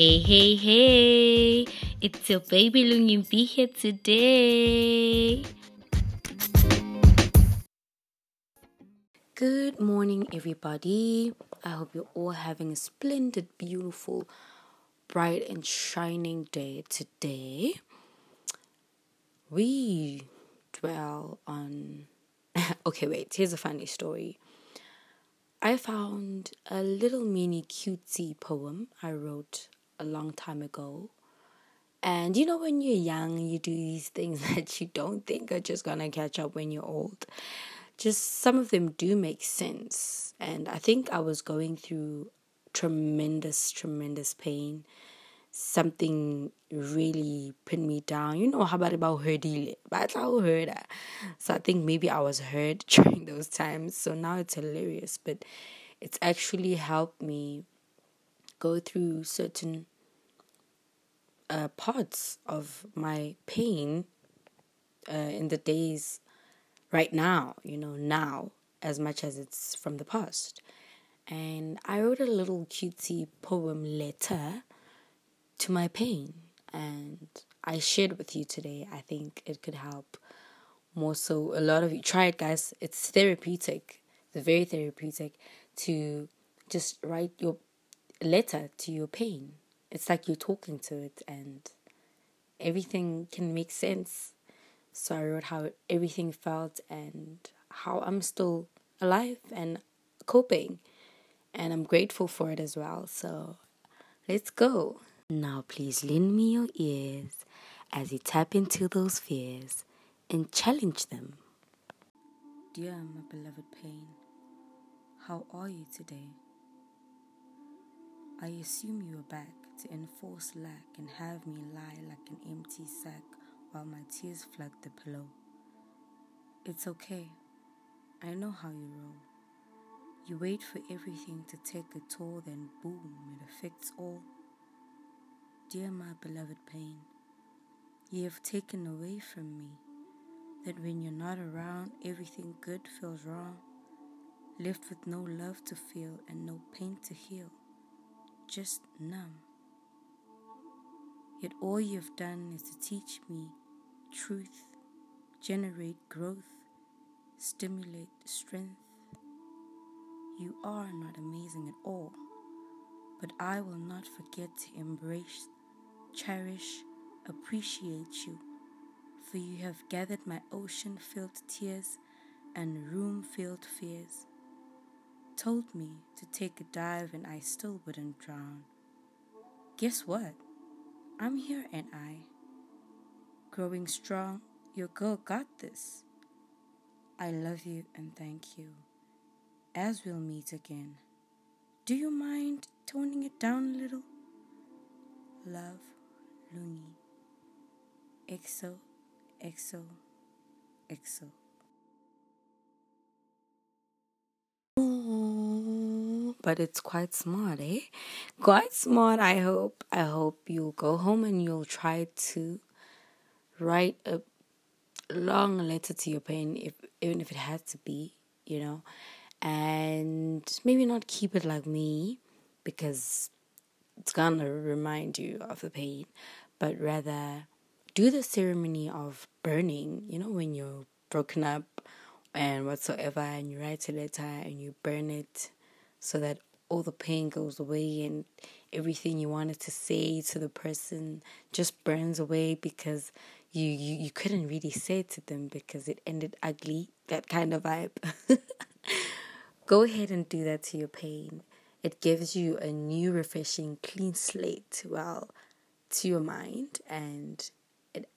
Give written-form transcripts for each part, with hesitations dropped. Hey, hey, hey! It's your baby Lungi B here today! Good morning, everybody. I hope you're all having a splendid, beautiful, bright and shining day today. We dwell on... Okay, wait, here's a funny story. I found a little mini cutesy poem I wrote a long time ago, and you know, when you're young you do these things that you don't think are just gonna catch up when you're old. Just some of them do make sense, and I think I was going through tremendous pain. Something really pinned me down, you know, how about hurdile, but so I think maybe I was hurt during those times, so now it's hilarious, but it's actually helped me go through certain parts of my pain in the days right now, you know, now as much as it's from the past. And I wrote a little cutesy poem letter to my pain, and I shared with you today. I think it could help more so a lot of you. Try it, guys. It's therapeutic. It's very therapeutic to just write your letter to your pain. It's like you're talking to it and everything can make sense. So I wrote how everything felt and how I'm still alive and coping, and I'm grateful for it as well. So let's go. Now please lend me your ears as you tap into those fears and challenge them. Dear my beloved pain, how are you today? I assume you are back to enforce lack and have me lie like an empty sack while my tears flood the pillow. It's okay. I know how you roll. You wait for everything to take a toll, then boom, it affects all. Dear my beloved pain, you have taken away from me that when you're not around, everything good feels wrong, left with no love to feel and no pain to heal. Just numb. Yet all you've done is to teach me truth, generate growth, stimulate strength. You are not amazing at all, but I will not forget to embrace, cherish, appreciate you, for you have gathered my ocean-filled tears and room-filled fears. Told me to take a dive and I still wouldn't drown. Guess what? I'm here and I. Growing strong, your girl got this. I love you and thank you, as we'll meet again. Do you mind toning it down a little? Love, Lungi. XOXOXO. But it's quite smart, eh? Quite smart, I hope. I hope you'll go home and you'll try to write a long letter to your pain, even if it had to be, you know. And maybe not keep it like me, because it's gonna remind you of the pain. But rather, do the ceremony of burning, you know, when you're broken up and whatsoever, and you write a letter and you burn it, so that all the pain goes away and everything you wanted to say to the person just burns away, because you couldn't really say it to them because it ended ugly, that kind of vibe. Go ahead and do that to your pain. It gives you a new, refreshing, clean slate, well, to your mind, and it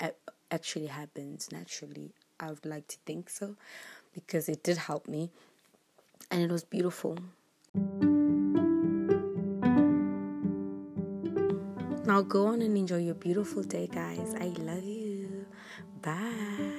actually happens naturally. I would like to think so, because it did help me and it was beautiful. Now go on and enjoy your beautiful day, guys. I love you. Bye.